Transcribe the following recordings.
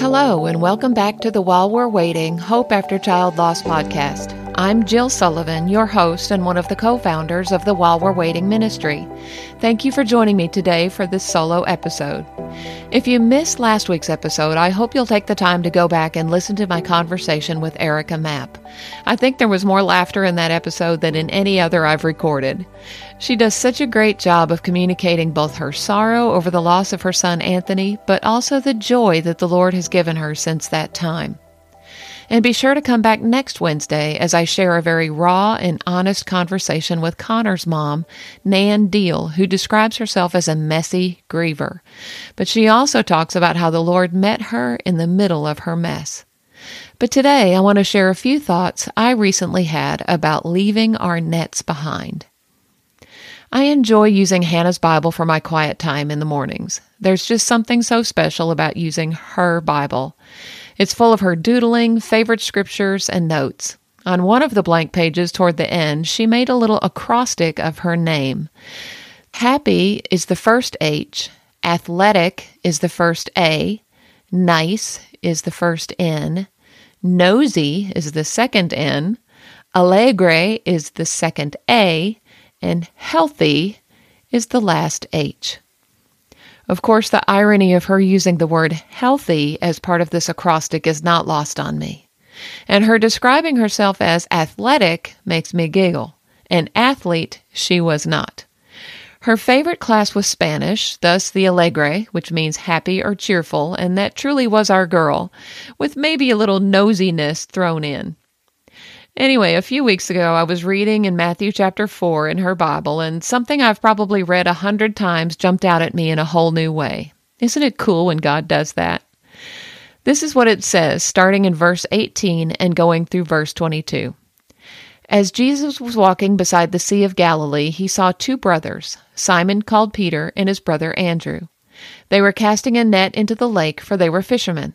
Hello, and welcome back to the While We're Waiting Hope After Child Loss podcast. I'm Jill Sullivan, your host and one of the co-founders of the While We're Waiting Ministry. Thank you for joining me today for this solo episode. If you missed last week's episode, I hope you'll take the time to go back and listen to my conversation with Erica Mapp. I think there was more laughter in that episode than in any other I've recorded. She does such a great job of communicating both her sorrow over the loss of her son Anthony, but also the joy that the Lord has given her since that time. And be sure to come back next Wednesday as I share a very raw and honest conversation with Connor's mom, Nan Deal, who describes herself as a messy griever. But she also talks about how the Lord met her in the middle of her mess. But today, I want to share a few thoughts I recently had about leaving our nets behind. I enjoy using Hannah's Bible for my quiet time in the mornings. There's just something so special about using her Bible. It's full of her doodling, favorite scriptures, and notes. On one of the blank pages toward the end, she made a little acrostic of her name. Happy is the first H, athletic is the first A, nice is the first N, nosy is the second N, alegre is the second A, and healthy is the last H. Of course, the irony of her using the word healthy as part of this acrostic is not lost on me. And her describing herself as athletic makes me giggle. An athlete, she was not. Her favorite class was Spanish, thus the alegre, which means happy or cheerful, and that truly was our girl, with maybe a little nosiness thrown in. Anyway, a few weeks ago, I was reading in Matthew chapter 4 in her Bible, and something I've probably read 100 times jumped out at me in a whole new way. Isn't it cool when God does that? This is what it says, starting in verse 18 and going through verse 22. As Jesus was walking beside the Sea of Galilee, he saw 2 brothers, Simon called Peter and his brother Andrew. They were casting a net into the lake, for they were fishermen.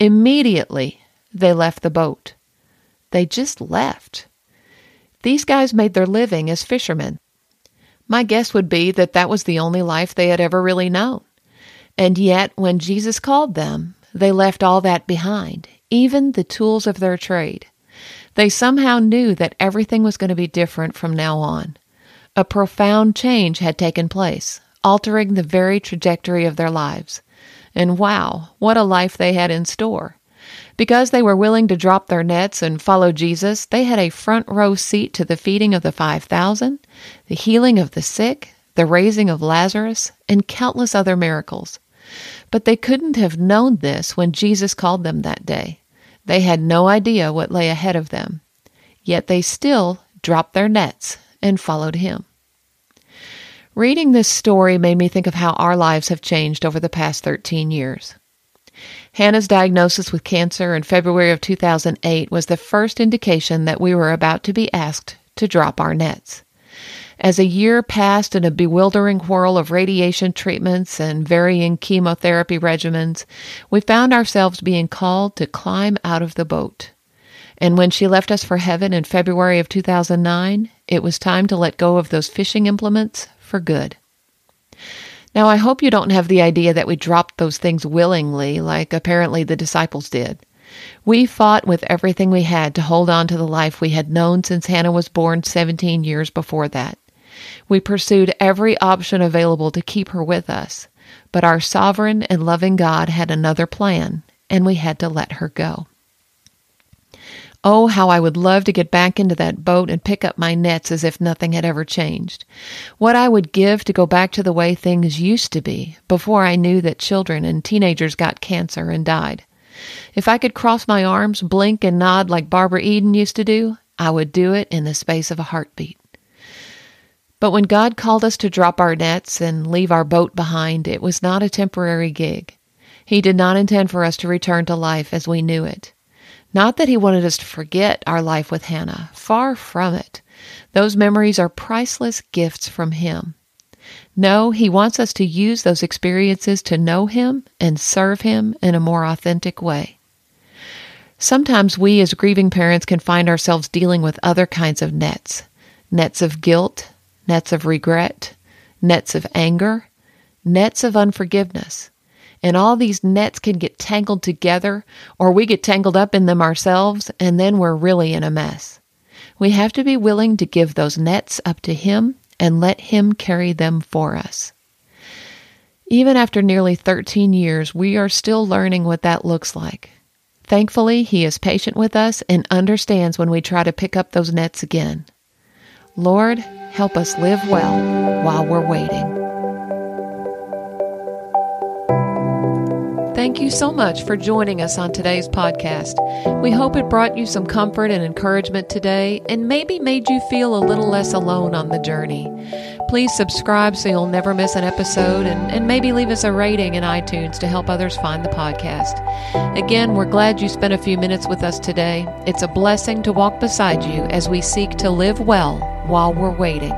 Immediately, they left the boat. They just left. These guys made their living as fishermen. My guess would be that was the only life they had ever really known. And yet, when Jesus called them, they left all that behind, even the tools of their trade. They somehow knew that everything was going to be different from now on. A profound change had taken place, altering the very trajectory of their lives. And wow, what a life they had in store. Because they were willing to drop their nets and follow Jesus, they had a front row seat to the feeding of the 5,000, the healing of the sick, the raising of Lazarus, and countless other miracles. But they couldn't have known this when Jesus called them that day. They had no idea what lay ahead of them. Yet they still dropped their nets and followed him. Reading this story made me think of how our lives have changed over the past 13 years. Hannah's diagnosis with cancer in February of 2008 was the first indication that we were about to be asked to drop our nets. As a year passed in a bewildering whirl of radiation treatments and varying chemotherapy regimens, we found ourselves being called to climb out of the boat. And when she left us for heaven in February of 2009, it was time to let go of those fishing implements for good. Now, I hope you don't have the idea that we dropped those things willingly, like apparently the disciples did. We fought with everything we had to hold on to the life we had known since Hannah was born 17 years before that. We pursued every option available to keep her with us, but our sovereign and loving God had another plan, and we had to let her go. Oh, how I would love to get back into that boat and pick up my nets as if nothing had ever changed. What I would give to go back to the way things used to be before I knew that children and teenagers got cancer and died. If I could cross my arms, blink and nod like Barbara Eden used to do, I would do it in the space of a heartbeat. But when God called us to drop our nets and leave our boat behind, it was not a temporary gig. He did not intend for us to return to life as we knew it. Not that he wanted us to forget our life with Hannah. Far from it. Those memories are priceless gifts from him. No, he wants us to use those experiences to know him and serve him in a more authentic way. Sometimes we as grieving parents can find ourselves dealing with other kinds of nets. Nets of guilt, nets of regret, nets of anger, nets of unforgiveness. And all these nets can get tangled together, or we get tangled up in them ourselves, and then we're really in a mess. We have to be willing to give those nets up to him and let him carry them for us. Even after nearly 13 years, we are still learning what that looks like. Thankfully, he is patient with us and understands when we try to pick up those nets again. Lord, help us live well while we're waiting. Thank you so much for joining us on today's podcast. We hope it brought you some comfort and encouragement today, and maybe made you feel a little less alone on the journey. Please subscribe so you'll never miss an episode, and maybe leave us a rating in iTunes to help others find the podcast. Again, we're glad you spent a few minutes with us today. It's a blessing to walk beside you as we seek to live well while we're waiting.